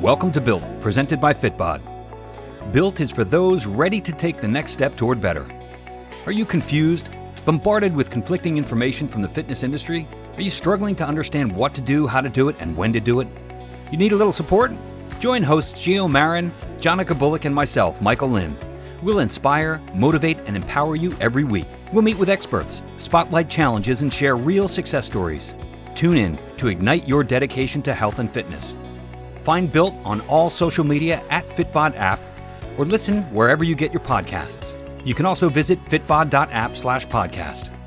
Welcome to Built, presented by Fitbod. Built is for those ready to take the next step toward better. Are you confused? Bombarded with conflicting information from the fitness industry? Are you struggling to understand what to do, how to do it, and when to do it? You need a little support? Join hosts Gio Marin, Jonica Bullock, and myself, Michael Lynn. We'll inspire, motivate, and empower you every week. We'll meet with experts, spotlight challenges, and share real success stories. Tune in to ignite your dedication to health and fitness. Find Built on all social media at Fitbod app or listen wherever you get your podcasts. You can also visit fitbod.app/podcast.